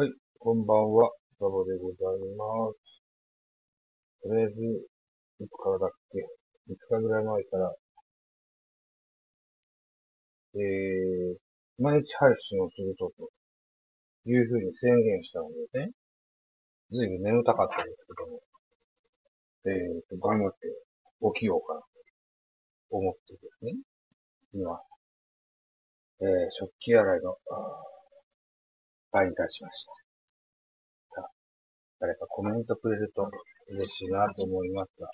はい、こんばんは、ザボでございます。とりあえず、いつからだっけ ?5 日ぐらい前から、毎日配信をするぞというふうに宣言したのでね、ずいぶん眠たかったんですけども、頑張って起きようかなと思ってですね、今、食器洗いの場に立ちました。さあ、誰かコメントくれると嬉しいなと思いますが、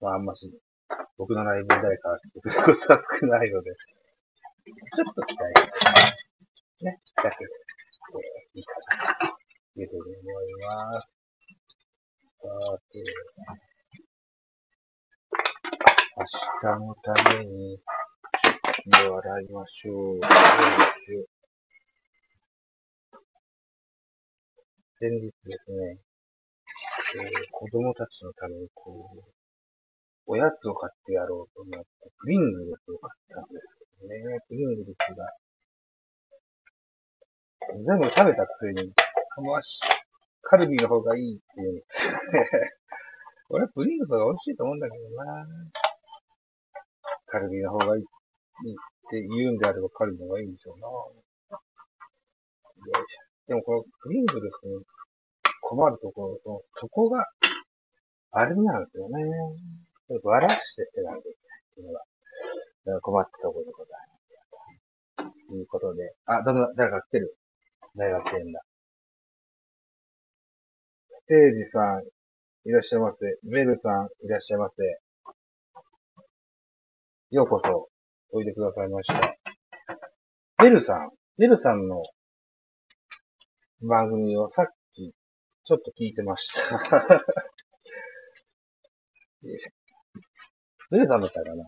まああんまし、僕のライブ誰か来てくれることは少ないので、ちょっと期待してね、だけで、いいかなというふうに思います。さて、明日のために、では洗いましょう。先日ですね、子供たちのためにおやつを買ってやろうと思って、プリングルスを買ったんですけどね。プリングルスが、全部食べたくせに、カルビの方がいいっていう。俺はプリングルスが美味しいと思うんだけどな。カルビの方がいいって言うんであればカルビの方がいいんでしょうな。でもこのプリングルスに困るところの、そこが、あれなんですよね。バラして捨てないといけないっていうのが、だから困ったところでございます。ということで、あ、誰か来てる。大学生だ。ステージさん、いらっしゃいませ。メルさん、いらっしゃいませ。ようこそ、おいでくださいました。メルさんの番組をさっき、ちょっと聞いてました。メルさんだったかな？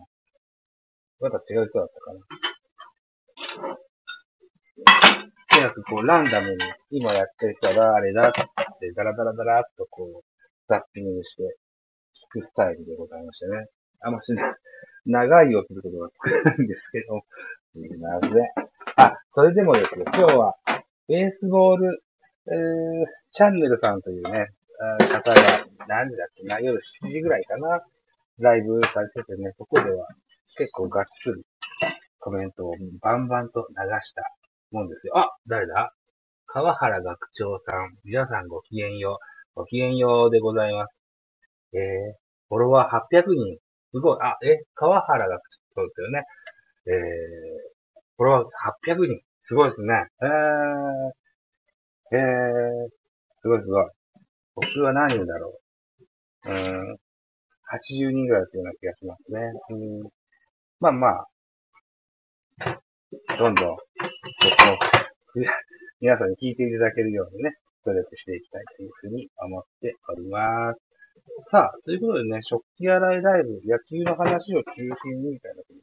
また違う人だったかな？とにかくランダムに今やってる人はあれだってダラダラっとザッピングして聞くスタイルでございましたね。あんまし長いをすることが少ないんですけども、なぜ？あ、それでもですね、今日はベースボール、チャンネルさんというね、方が何時だっけな、夜7時ぐらいかな、ライブされててね、そこでは結構がっつりコメントをバンバンと流したもんですよ。あ、誰だ？川原学長さん、皆さんごきげんよう。ごきげんようでございます。フォロワー800人。すごい。あ、川原学長ですよね。フォロワー800人。すごいですね。すごい。僕は何人だろう。80人ぐらいだったような気がしますね。まあ、どんどん、皆さんに聞いていただけるようにね、努力していきたいというふうに思っております。さあ、ということでね、食器洗いライブ、野球の話を中心にみたいなこと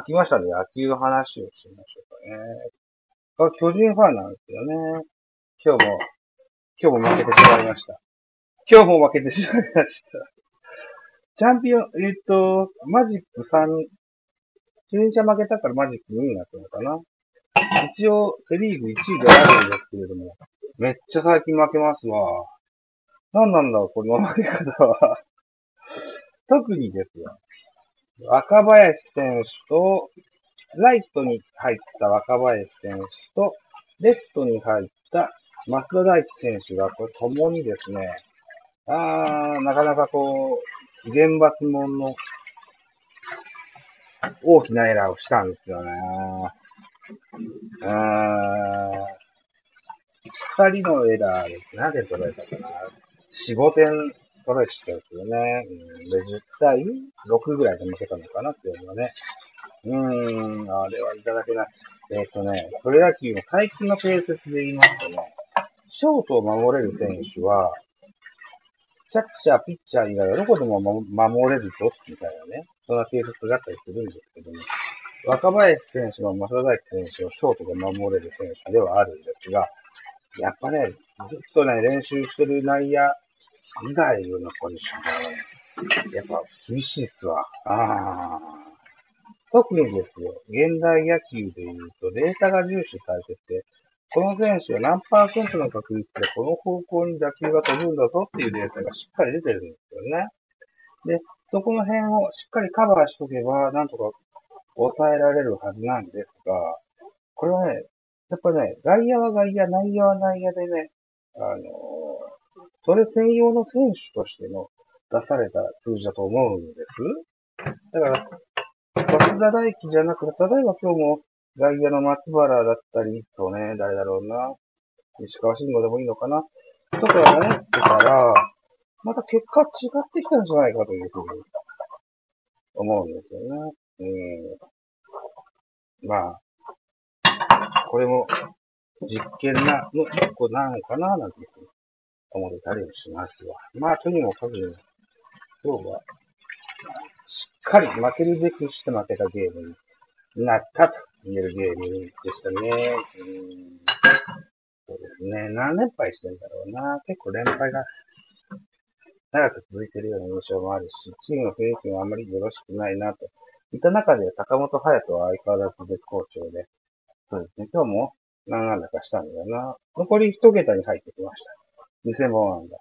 書きましたので、野球の話をしましょうかね。巨人ファンなんですよね。今日も負けてしまいました。チャンピオン、マジック3、巨人ちゃん負けたからマジック2になったのかな。一応、セリーグ1位であるんですけれども、めっちゃ最近負けますわ。何なんだろう、この負け方は。特にですよ。若林選手と、ライトに入った若林選手と、レフトに入った松田大輝選手が、共にですね、なかなか厳罰門の大きなエラーをしたんですよね。二人のエラーです。何点取られたかな？4、5点取られちゃったんですよね。で、10対6ぐらいで負けたのかなっていうのはね。あれはいただけない。プロ野球の最近の定説で言いますとね、ショートを守れる選手は、キャッチャー、ピッチャー以外はどこでも守れるぞ、みたいなね。そんな定説があったりするんですけども、ね。若林選手も松田大輝選手をショートで守れる選手ではあるんですが、やっぱね、ずっとね、練習してる内野以外のポジションが、やっぱ厳しいっすわ。特にですよ、現代野球で言うとデータが重視されてて、この選手は何パーセントの確率でこの方向に打球が飛ぶんだぞっていうデータがしっかり出てるんですよね。で、そこの辺をしっかりカバーしとけば、なんとか抑えられるはずなんですが、これはね、やっぱね、外野は外野、内野は内野でね、それ専用の選手としての出された数字だと思うんです。だから、松田大輝じゃなくて、例えば今日も外野の松原だったりとね、誰だろうな、石川慎吾でもいいのかな、とかがね、ってたら、また結果違ってきたんじゃないかというふうに思うんですよね。まあ、これも実験なの一個なのかな、なんて思ったりもしますわ。まあ、とにもかく、今日は、しっかり負けるべくして負けたゲームになったと言えるゲームでしたね。そうですね。何連敗してるんだろうな。結構連敗が長く続いているような印象もあるし、チームの雰囲気もあんまりよろしくないなと。いた中で坂本勇人は相変わらず絶好調で、そうですね。今日も何安打かしたんだよな。残り一桁に入ってきました。2000本安打。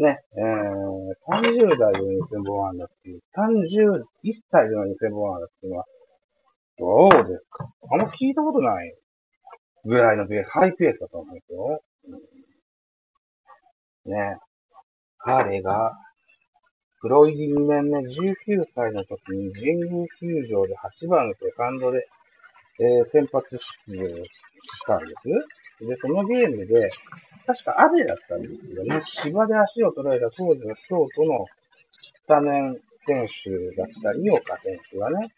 ね、30代で2000本安打っていう、31歳での2000本安打っていうのは、どうですか？あんま聞いたことないぐらいのハイペースだと思うんですよ。ね、彼が、プロ入り2年目19歳の時に神宮球場で8番のセカンドで、先発出場したんです。で、そのゲームで、確か雨だったんですけどね、芝で足を捉えた当時のショートのスタメン選手だった井岡選手がね、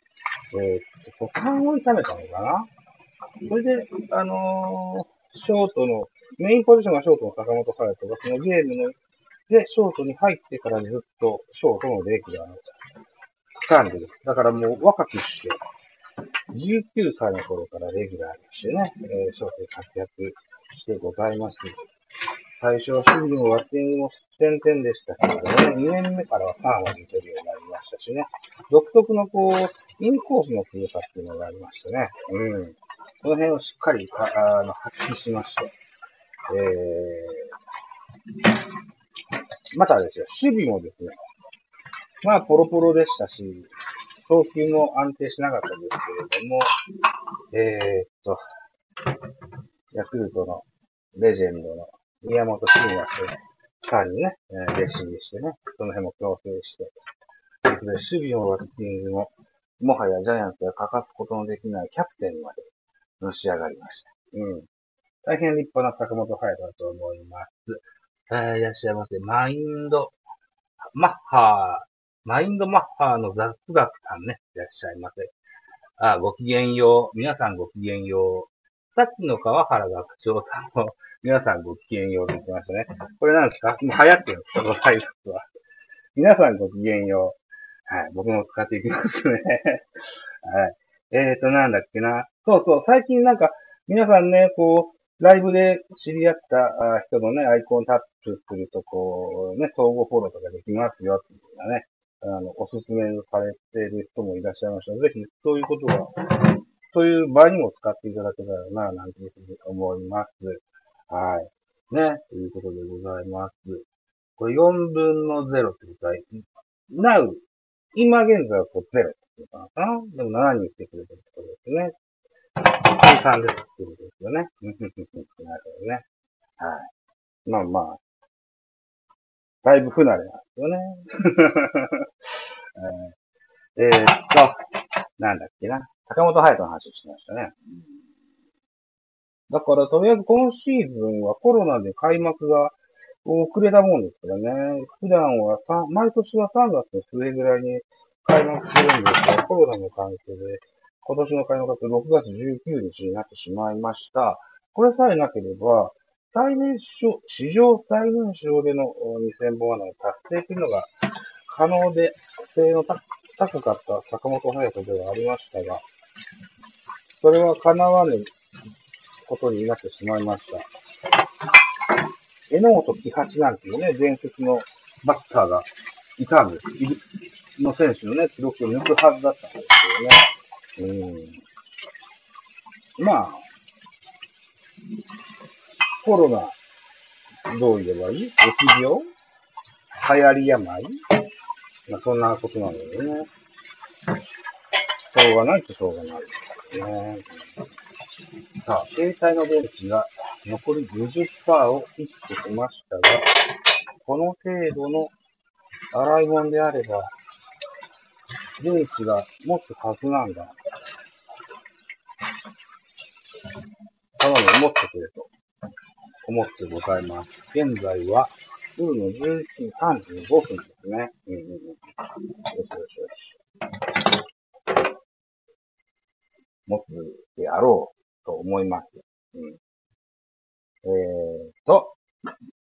股間を痛めたのかな。それで、ショートの、メインポジションがショートの坂本勇人が、そのゲームの、で、ショートに入ってからずっと、ショートのレギュラーの区間で、だからもう若くして、19歳の頃からレギュラーとしてね、ショートで活躍してございます。最初は守備もバッティングも点々でしたけれどね、2年目からは3割取るようになりましたしね、独特のこう、インコースの強さっていうのがありましてね、この辺をしっかり発揮しまして、またですよ、守備もですね、まあ、ポロポロでしたし、投球も安定しなかったですけれども、ヤクルトのレジェンドの宮本慎也さんにね、弟子にしてね、その辺も強制して、ということで、守備もバッティングも、もはやジャイアンツが欠かすことのできないキャプテンまでのし上がりました。大変立派な坂本勇人だと思います。いらっしゃいませ。マインドマッハーの雑学さんね。いらっしゃいませ。ごきげんよう。皆さんごきげんよう。さっきの川原学長さんも、皆さんごきげんようと言ってましたね。これなんですか？もう流行ってるんですか？この挨拶は。皆さんごきげんよう。はい。僕も使っていきますね。はい。なんだっけな。そうそう。最近なんか、皆さんね、こう、ライブで知り合った人のね、アイコンタップするとこう、ね、相互フォローとかできますよ、っていうのがね、おすすめされている人もいらっしゃいましたので、ぜひ、そういうことは、そういう場合にも使っていただけたらな、なんていうふうに思います。はい。ね、ということでございます。これ4分の0ってことは、now、今現在はこう0ってことかな？でも7に来てくれてるところですね。3ですってことですよね。なるほどね。はい。まあまあ、だいぶ不慣れなんですよね。なんだっけな。坂本勇人の話をしてましたね。だから、とりあえず今シーズンはコロナで開幕が遅れたもんですからね。普段は毎年は3月の末ぐらいに開幕するんですが、コロナの関係で、今年の開幕が6月19日になってしまいました。これさえなければ、史上最年少での2000本安打を達成するのが可能で、性能高かった坂本勇人ではありましたが、それは叶わぬことになってしまいました。榎本喜八なんていうね、伝説のバッターがいたんです。の選手のね、記録を抜くはずだったんですけどね。まあ、コロナ、どう言えばいい？疫病？流行り病？まあ、そんなことなんだよね。しょうがないとしょうがないですね。さあ、携帯の電池が残り 50% を切ってきましたが、この程度の洗い物であれば、電池が持つはずなんだ。ただに持ってくれと思ってございます。現在は夜の11時35分ですね。よしよしよし。持つであろうと思います。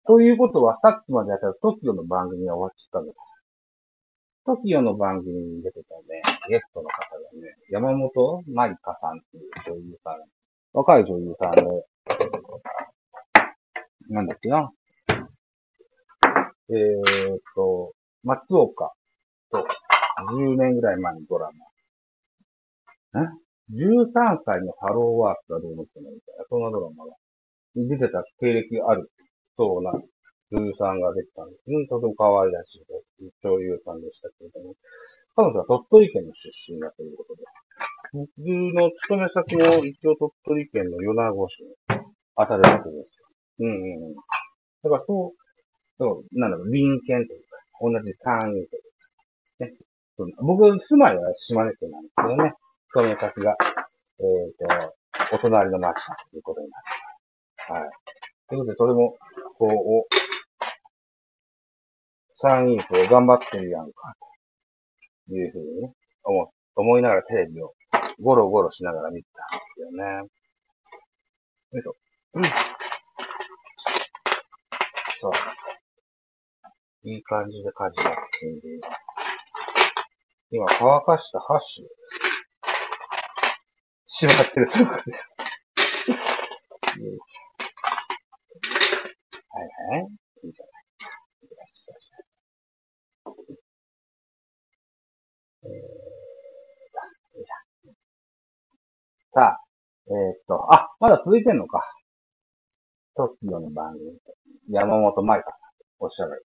ということは、さっきまでやった TOKIO の番組が終わっちゃったんです。TOKIO の番組に出てたね、ゲストの方がね、山本舞香さんっていう女優さん、若い女優さんの、なんだっけな、松岡と10年ぐらい前のドラマ、13歳のハローワークがどうのってのみたいな、そんなドラマが出てた経歴あるそうな女優さんが出てたんです。とても可愛らしい女優さんでしたけれども、彼女は鳥取県の出身だということで、僕の勤め先も一応鳥取県の米子市に当たるわけですよ。だからそう、なんだろう、隣県というか、同じ単位というか、ね。僕、住まいは島根県なんですけどね、勤め先が、お隣の町ということになってます。はい。ということで、それも、こう、参院と頑張ってるやんか、というふうにね、思いながらテレビをゴロゴロしながら見てたんですよね。よいしょ。そう。いい感じで家事が進んでいます。今乾かしたハッシュ。しまってる。はいはい。いいじゃない。さあ、まだ続いてんのか。TOKIO の番組。山本舞香さん、おっしゃられる。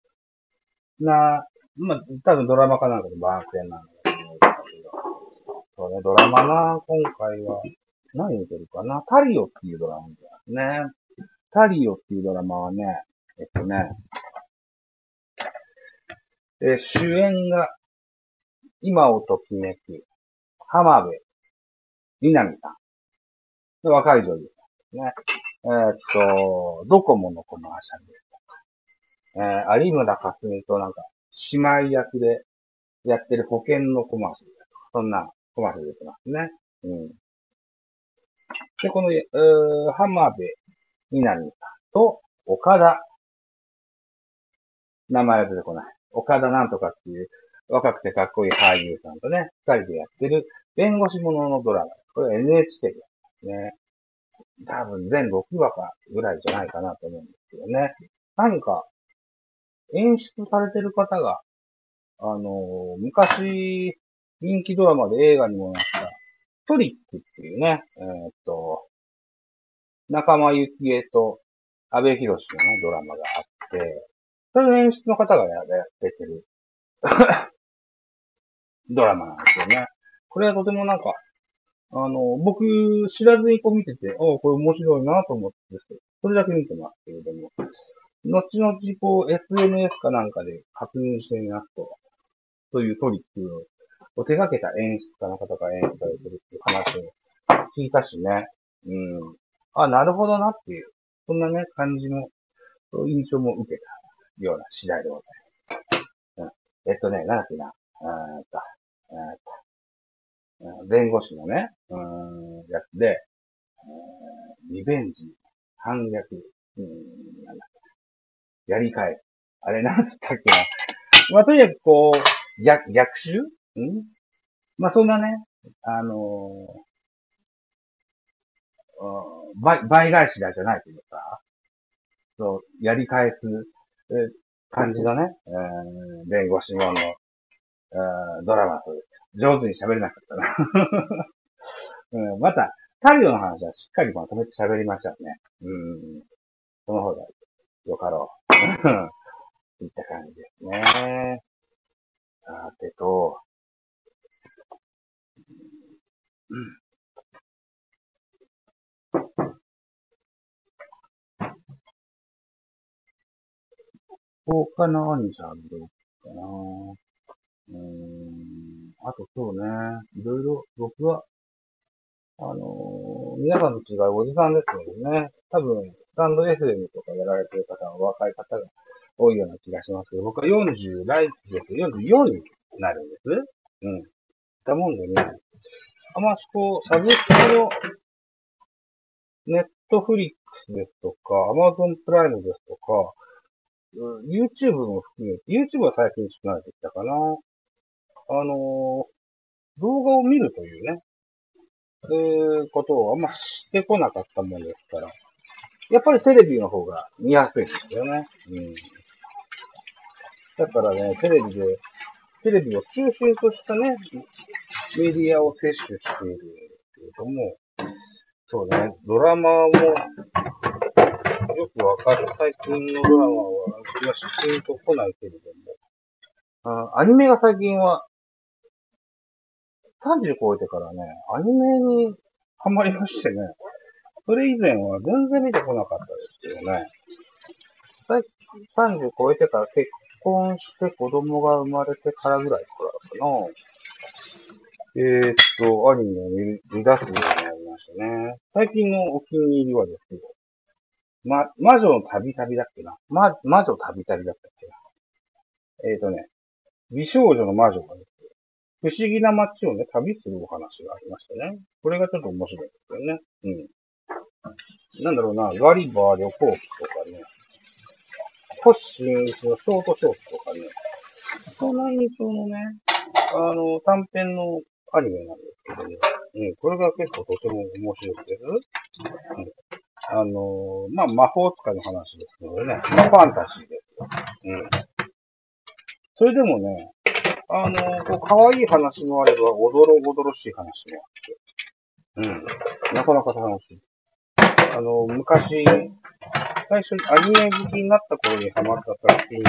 多分ドラマかなんかの番組なんだけど。そうね、ドラマな、今回は、何見てるかな。タリオっていうドラマですね。タリオっていうドラマはね、主演が、今をときめく、浜辺、みなみさん。若い女優さんですね。ドコモのコマーシャルですとか、有村架純となんか、姉妹役でやってる保険のコマーシャルだとか、そんなコマーシャル出てますね。で、この、浜辺、みなみさんと、岡田。名前は出てこない。岡田なんとかっていう、若くてかっこいい俳優さんとね、二人でやってる弁護士もののドラマ。これ NHK ですね。多分全6話かぐらいじゃないかなと思うんですけどね。何か演出されてる方が、昔人気ドラマで映画にもなったトリックっていうね、仲間由紀恵と阿部寛のね、ドラマがあって、それの演出の方がやってる。ドラマなんですよね。これはとてもなんか、僕、知らずにこう見てて、これ面白いなと思ってですけど、それだけ見てますけれども、後々こう、SNS かなんかで確認してみますと、そういうトリックを手掛けた演出家の方が演出されてるっていう話を聞いたしね、なるほどなっていう、そんなね、感じの印象も受けたような次第でございます。なんだっけな、弁護士のね、やつで、リベンジ、反逆、なんだっけ、やり返す。あれなんだったっけな。とにかくこう、逆襲？そんなね、倍返しだじゃないというか、そう、やり返す、感じのね、弁護士もの、ドラマと上手に喋れなかったなまた、太陽の話はしっかりまとめて喋りましたね。その方がよかろう。いった感じですね。さてと、他何喋ろうかな。あとそうね、いろいろ僕は、皆さんの違い、おじさんですのでね、多分、スタンド FM とかやられてる方は若い方が多いような気がしますけど、僕は40来月、44になるんです。うん。だもんでね、あんまこう、サブスクの、ネットフリックスですとか、アマゾンプライムですとか、YouTube も含めて、YouTube は最近少ないできたかな。動画を見るというね、ことをあんましてこなかったもんですから、やっぱりテレビの方が見やすいんですよね。うん。だからね、テレビを中心としたね、メディアを摂取しているんですけれども、そうね、ドラマも、よくわかる。最近のドラマは、しっくりと来ないけれども、アニメが最近は、30超えてからね、アニメにハマりましてね、それ以前は全然見てこなかったですけどね、30超えてから結婚して子供が生まれてからぐらいからかな、アニメを見出すようになりましたね。最近のお気に入りはですね、魔女の旅々だっけな。魔女旅々だったっけな。美少女の魔女がですね、不思議な街をね、旅するお話がありましたね。これがちょっと面白いですよね。うん。なんだろうな、ガリバー旅行記とかね、星新一のショートショートとかね、その印象のね、短編のアニメなんですけどね、これが結構とても面白いです。魔法使いの話ですのでね、ファンタジーですよ。うん。それでもね、可愛い話もあれば、おどろおどろしい話もあって、うん。なかなか楽しい。昔、最初にアニメ好きになった頃にハマった作品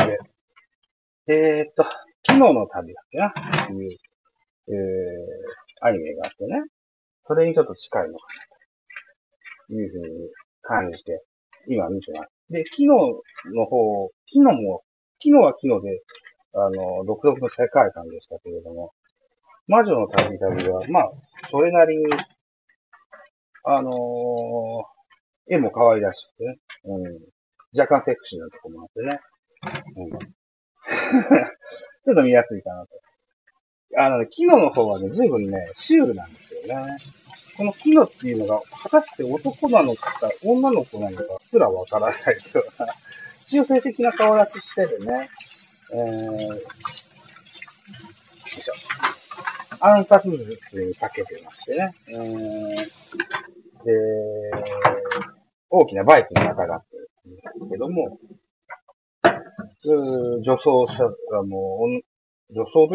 で、昨日の旅だっけな、っていう、アニメがあってね、それにちょっと近いのかな。いうふうに感じて、今見てます。で、昨日は昨日で、独特の世界観でしたけれども、魔女の旅々は、それなりに、絵も可愛らしくてね、若干セクシーなとこもあってね、ちょっと見やすいかなと。昨日の方はね、随分ね、シュールなんですよね。このキノっていうのが、果たして男なのか、女の子なのかすらわからないような、中性的な顔立ちしてるね。よいしょ。暗殺術に長けてましてね。大きなバイクに中がってるんですけども、女装と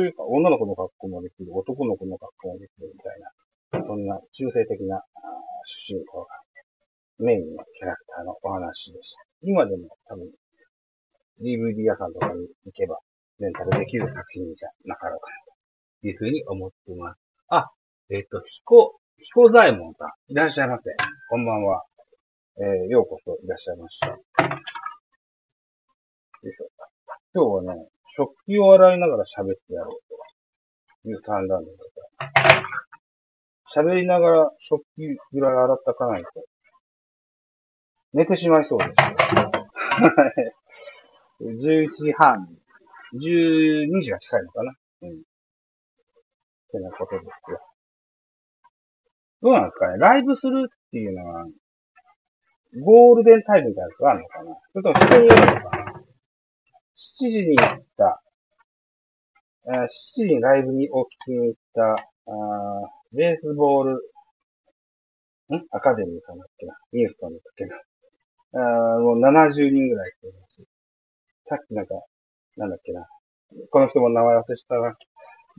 いうか、女の子の格好もできる、男の子の格好もできるみたいな。そんな中性的な主人公がメインのキャラクターのお話でした。今でも多分 DVD 屋さんとかに行けばレンタルできる作品じゃなかろうかなというふうに思っています。彦左衛門さん、いらっしゃいませ。こんばんは。ようこそいらっしゃいました。よいしょ。今日はね、食器を洗いながら喋ってやろうという算段でございます。喋りながら食器ぐらい洗ったかないと寝てしまいそうです。11時半、12時が近いのかな。ってなことですよ。どうなんですかね。ライブするっていうのはゴールデンタイムみたいなやつがあるのかな。それとも人によるのかな。7時に行った、7時にライブにお聞きに行った、ベースボール、アカデミーかなっけなニュースかなっけなもう70人ぐらい来てます。さっきなんだっけなこの人も名前忘れしたな。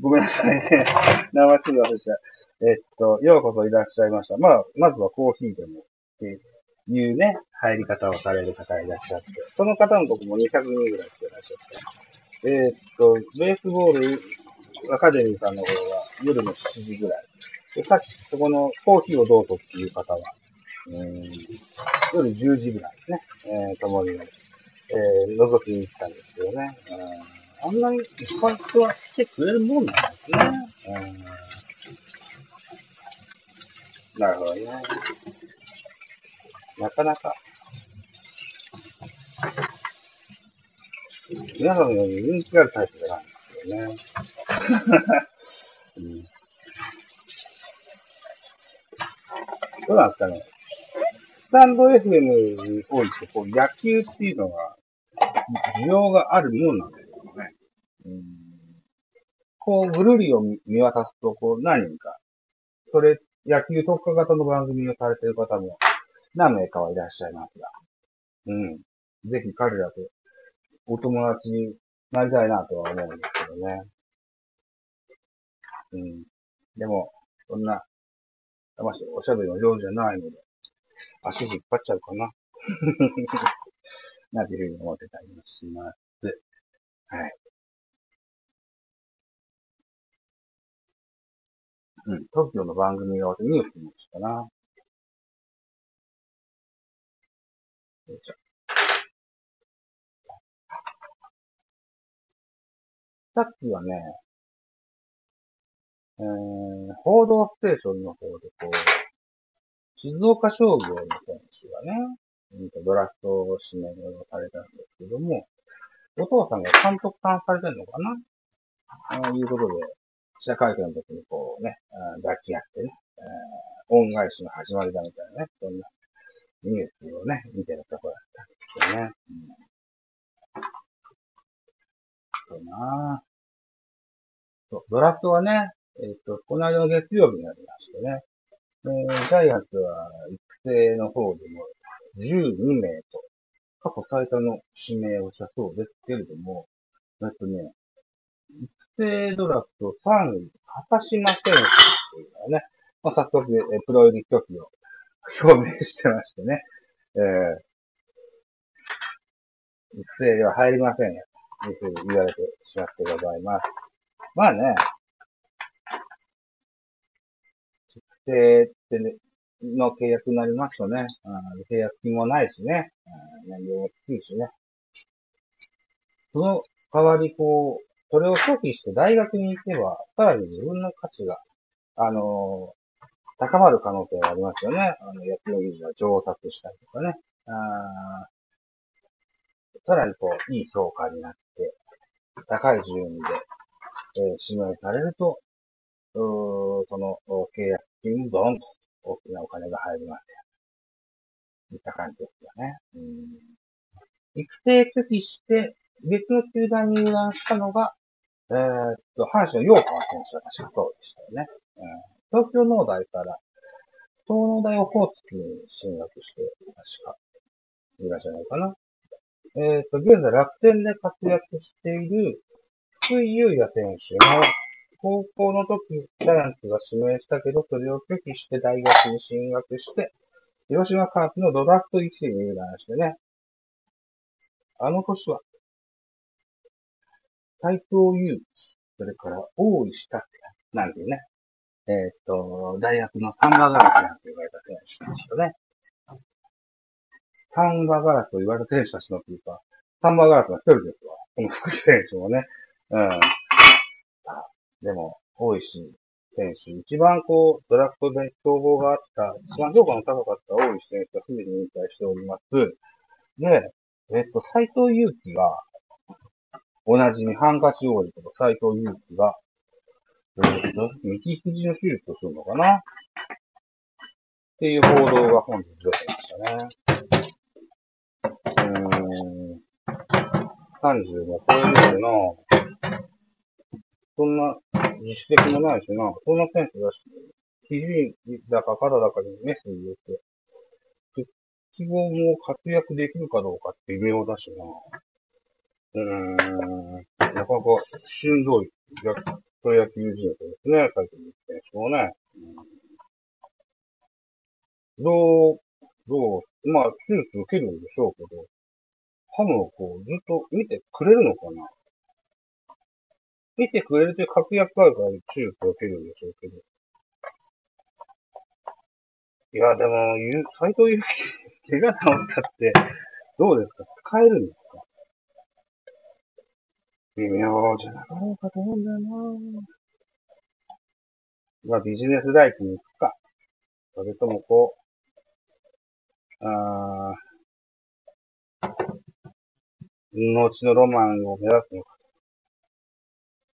ごめんなさいね。名前すぐ忘れした。ようこそいらっしゃいました。まずはコーヒーでもっていうね、入り方をされる方がいらっしゃって、その方のとこも200人ぐらい来ていらっしゃって、ベースボールアカデミーさんの方は夜の7時ぐらい。で、さっきそこのコーヒーをどうぞっていう方は、夜10時ぐらいですね。共に、覗きに行ったんですけどね。あんなにいっぱい人は来てくれるもんなんですね。なるほどね。なかなか。皆さんのように人気があるタイプじゃないんですよね。どうなんですかね。スタンド FM において、こう、野球っていうのが、需要があるもんなんですよね。こう、ぐるりを見渡すと、こう、何人か、それ、野球特化型の番組をされている方も、何名かはいらっしゃいますが、ぜひ彼らとお友達になりたいなとは思うんですけどね。でも、そんな、おしゃべりの上手じゃないので、足引っ張っちゃうかな。なんていうふうに思ってたりもします。はい。TOKIO の番組がニュースになったかな。よいしょ。さっきはね、報道ステーションの方でこう、静岡商業の選手がね、ドラフトを指名をされたんですけども、お父さんが監督さんされてるのかなということで、記者会見の時にこうね、抱き合ってね、恩返しの始まりだみたいなね、そんなニュースをね、見てるところだったんですよね。そうなぁ。そう、ドラフトはね、この間の月曜日になりましてね、ジャイアンツは育成の方でも12名と過去最多の指名をしたそうですけれども、育成ドラフト3位、果たしませんというのはね、早速プロ入り拒否を表明してましてね、育成では入りませんよというふうに言われてしまってございます。まあね、ってね、の契約になりますとね、契約金もないしね、年齢も低いしね。その代わり、こう、それを拒否して大学に行けば、さらに自分の価値が、高まる可能性がありますよね。野球の技術が上達したりとかね。さらにこう、いい評価になって、高い順位で、指名されると、その契約金にドーンと大きなお金が入りますよ。いった感じですよね。育成拒否して別の球団に入団したのが、阪神の陽川選手が確かそうでしたよね。東京農大から東農大オホーツクに進学して、確かいらっしゃるのかな。現在楽天で活躍している福井優也選手の高校の時、ジャイアンツが指名したけど、それを拒否して大学に進学して、広島カープのドラフト1位に入団してね、あの年は、斎藤佑樹、それから大石拓也、なんていうね、大学の丹波ガラスなんて言われた選手でしたね。丹波ガラスと言われた選手たちのキーパー、丹波ガラスが一人ですわ。この福井選手もね、でも、大石選手、一番こう、ドラフトで競合があった、一番評価の高かった大石選手はすでに引退しております。で、斎藤佑樹が、同じにハンカチ王子と斎藤佑樹が、右肘の手術をするのかなっていう報道が本日出てましたね。30の超えるの、そんな実績もないしな、そんな選手だし、肘だか肩だかにメス入れて、復帰後も活躍できるかどうかって微妙だしな。なかなかしんどいプロ野球人生ですね、最近の選手もね。どうど、まあ、手術受けるんでしょうけど、ハムをこう、ずっと見てくれるのかな。見てくれるという確約があるから手術を受けるんでしょうけど。いや、でも、斎藤佑樹、怪我治ったって、どうですか？使えるんですか？微妙じゃなかろうかと思うんだよな。まあ、ビジネス第一に行くか。それともこう、後のロマンを目指すのか。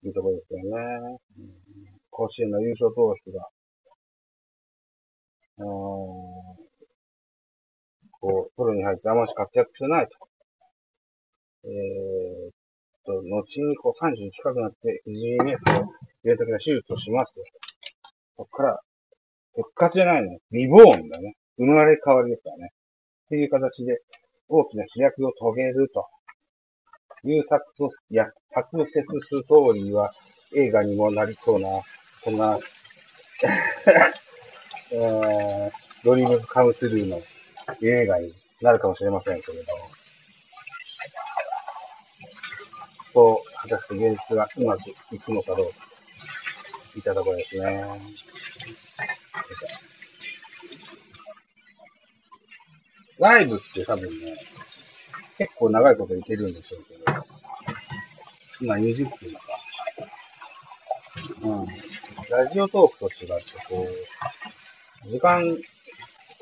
というところですよね。甲子園の優勝投手が、こう、プロに入ってあまり活躍してないと。後にこう30近くなって、肘にね、贅沢な手術をしますと。そっから、復活じゃないの。リボーンだね。生まれ変わりですからね。っていう形で、大きな飛躍を遂げると。いう作説ストーリーは映画にもなりそうな、こんな、ドリームズカムスルーの映画になるかもしれませんけれど、そう、果たして現実がうまくいくのかどうか、いったところですね。ライブって多分ね、結構長いこといけるんでしょうけど、今20分だから。うん。ラジオトークと違って、こう、時間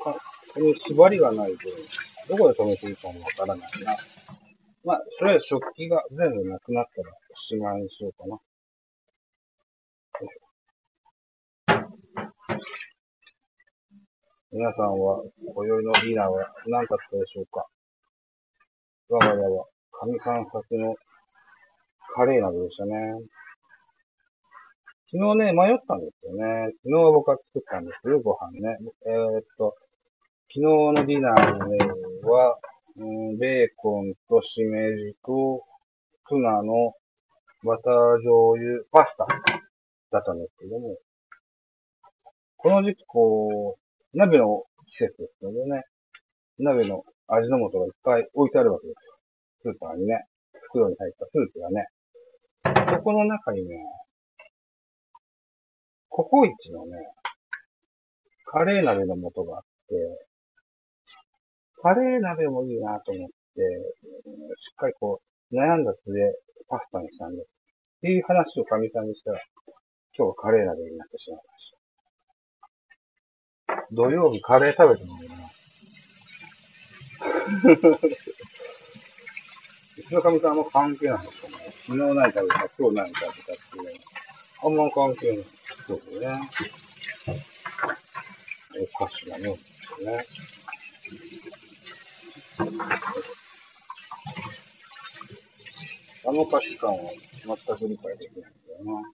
か、この縛りがないで、どこで止めていいかもわからないな。まあ、とりあえず食器が全部なくなったらおしまいにしようかな。皆さんは、今宵のディナーは何だったでしょうか？我が家は、かみさん先のカレーなどでしたね。昨日ね、迷ったんですよね。昨日は僕は作ったんですけど、ご飯ね。昨日のディナーは、ベーコンとしめじと、ツナのバター醤油、パスタだったんですけども、この時期こう、鍋の季節ですのでね、鍋の味の素がいっぱい置いてあるわけですよ。スーパーにね、袋に入ったスープがね。そこの中にね、ココイチのね、カレー鍋の素があって、カレー鍋もいいなと思って、しっかりこう、悩んだ末、パスタにしたんです。っていう話をかみさんにしたら、今日はカレー鍋になってしまいました。土曜日カレー食べてもいいな。うちのかみさんも関係ないのかな。昨日何食べた、今日何食べたっていうのは、あんま関係ない。そうですね。お菓子がね、ね。あの価値観は全く理解できないんだよな。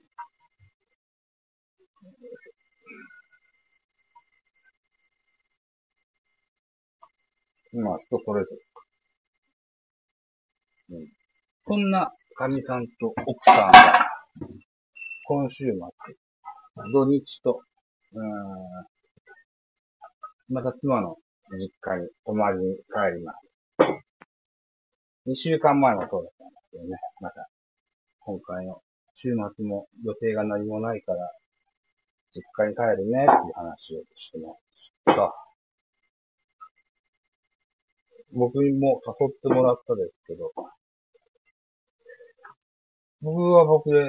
まあ、人それぞれ。うん。そんな、かみさんと奥さんが、今週末、土日と、また妻の実家に泊まりに帰ります。2週間前もそうだったんですけどね、また、今回の週末も予定が何もないから、実家に帰るね、っていう話をしてました。僕にも誘ってもらったですけど、僕は僕で、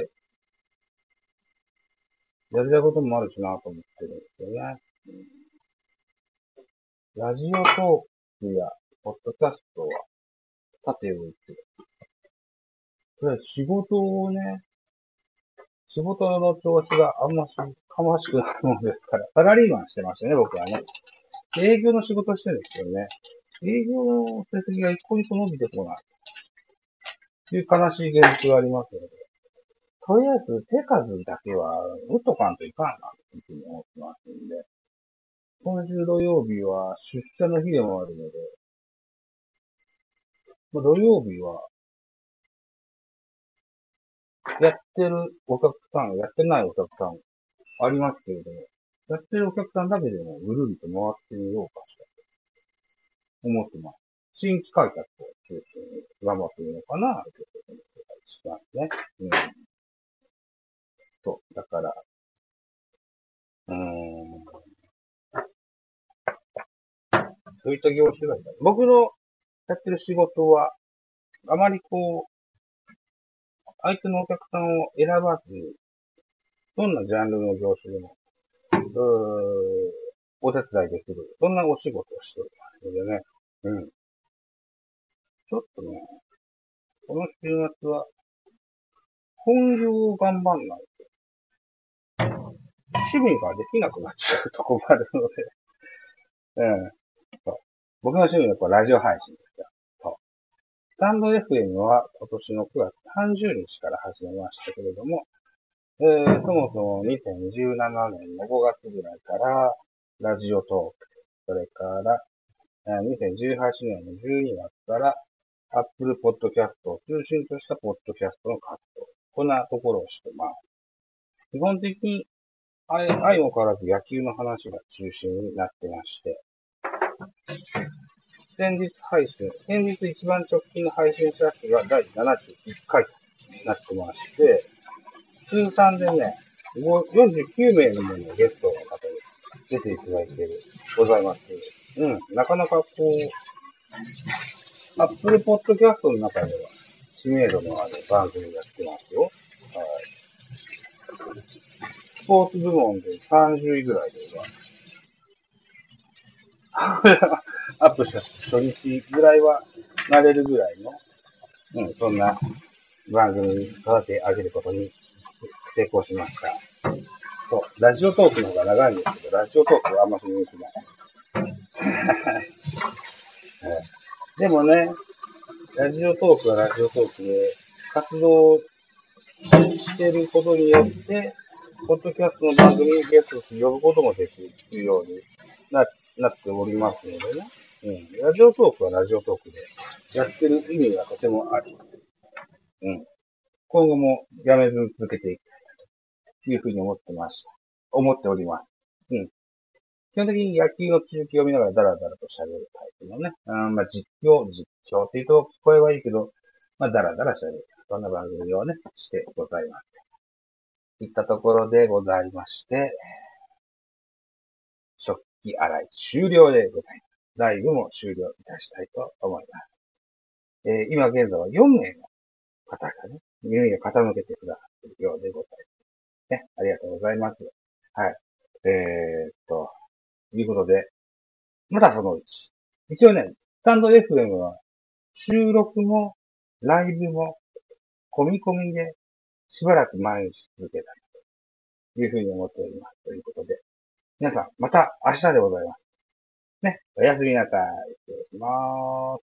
やりたいこともあるしなと思ってるんですよね。ラジオトークやポッドキャストは、さておいて、それは仕事をね、仕事の調子があんまし、かましくないもんですから、サラリーマンしてましたね、僕はね。営業の仕事してるんですよね。営業の成績が一個に伸びてこない。という悲しい現実がありますので、とりあえず手数だけは打っとかんといかんなというふうに思ってますんで、今週土曜日は出社の日でもあるので、土曜日は、やってるお客さん、やってないお客さん、ありますけれども、やってるお客さんだけでもぐるりと回ってみようかしら。思ってます。新規開拓を中心に頑張っているのかなということが一番ね。うん。と、だから、そういった業種なんだ。僕のやってる仕事は、あまりこう、相手のお客さんを選ばずに、どんなジャンルの業種でも、お手伝いできる。そんなお仕事をしておりますのでね。うん。ちょっとね、この週末は、本業を頑張んないと、趣味ができなくなっちゃうと困るので、うん。僕の趣味はこれラジオ配信ですよ。スタンド FM は今年の9月30日から始めましたけれども、そもそも2017年の5月ぐらいからラジオトーク、それから、2018年の12月からApple Podcast を中心としたポッドキャストの活動、こんなところをしてます。基本的に愛も変わらず野球の話が中心になってまして、先日一番直近の配信者数が第71回となってまして、通算でね、49名のゲストの方に出ていただいてございます。うん、なかなかこう、Apple Podcast の中では知名度のある番組が来てますよ。はい。スポーツ部門で30位ぐらいでございます。アップした初日ぐらいはなれるぐらいの、うん、そんな番組に育て上げることに成功しました。そう、ラジオトークの方が長いんですけど、ラジオトークはあんまり人気ない。でもね、ラジオトークはラジオトークで活動してることによって、ポッドキャストの番組にゲストを呼ぶこともできるようになっておりますのでね、うん。ラジオトークはラジオトークでやってる意味がとてもあり、うん。今後もやめずに続けていきたいというふうに思っております。うん。基本的に野球の続きを見ながらダラダラと喋るタイプのね、実況っていうと聞こえはいいけど、ダラダラ喋る。そんな番組をね、してございます。いったところでございまして、洗い終了でございます。ライブも終了いたしたいと思います。今現在は4名の方がね、耳を傾けてくださっているようでございます。ね、ありがとうございます。はい。いうことで、またそのうち。一応ね、スタンド FM は収録もライブも込み込みでしばらく毎日続けたいというふうに思っております。ということで、皆さん、また明日でございます。ね、おやすみなさい。失礼します。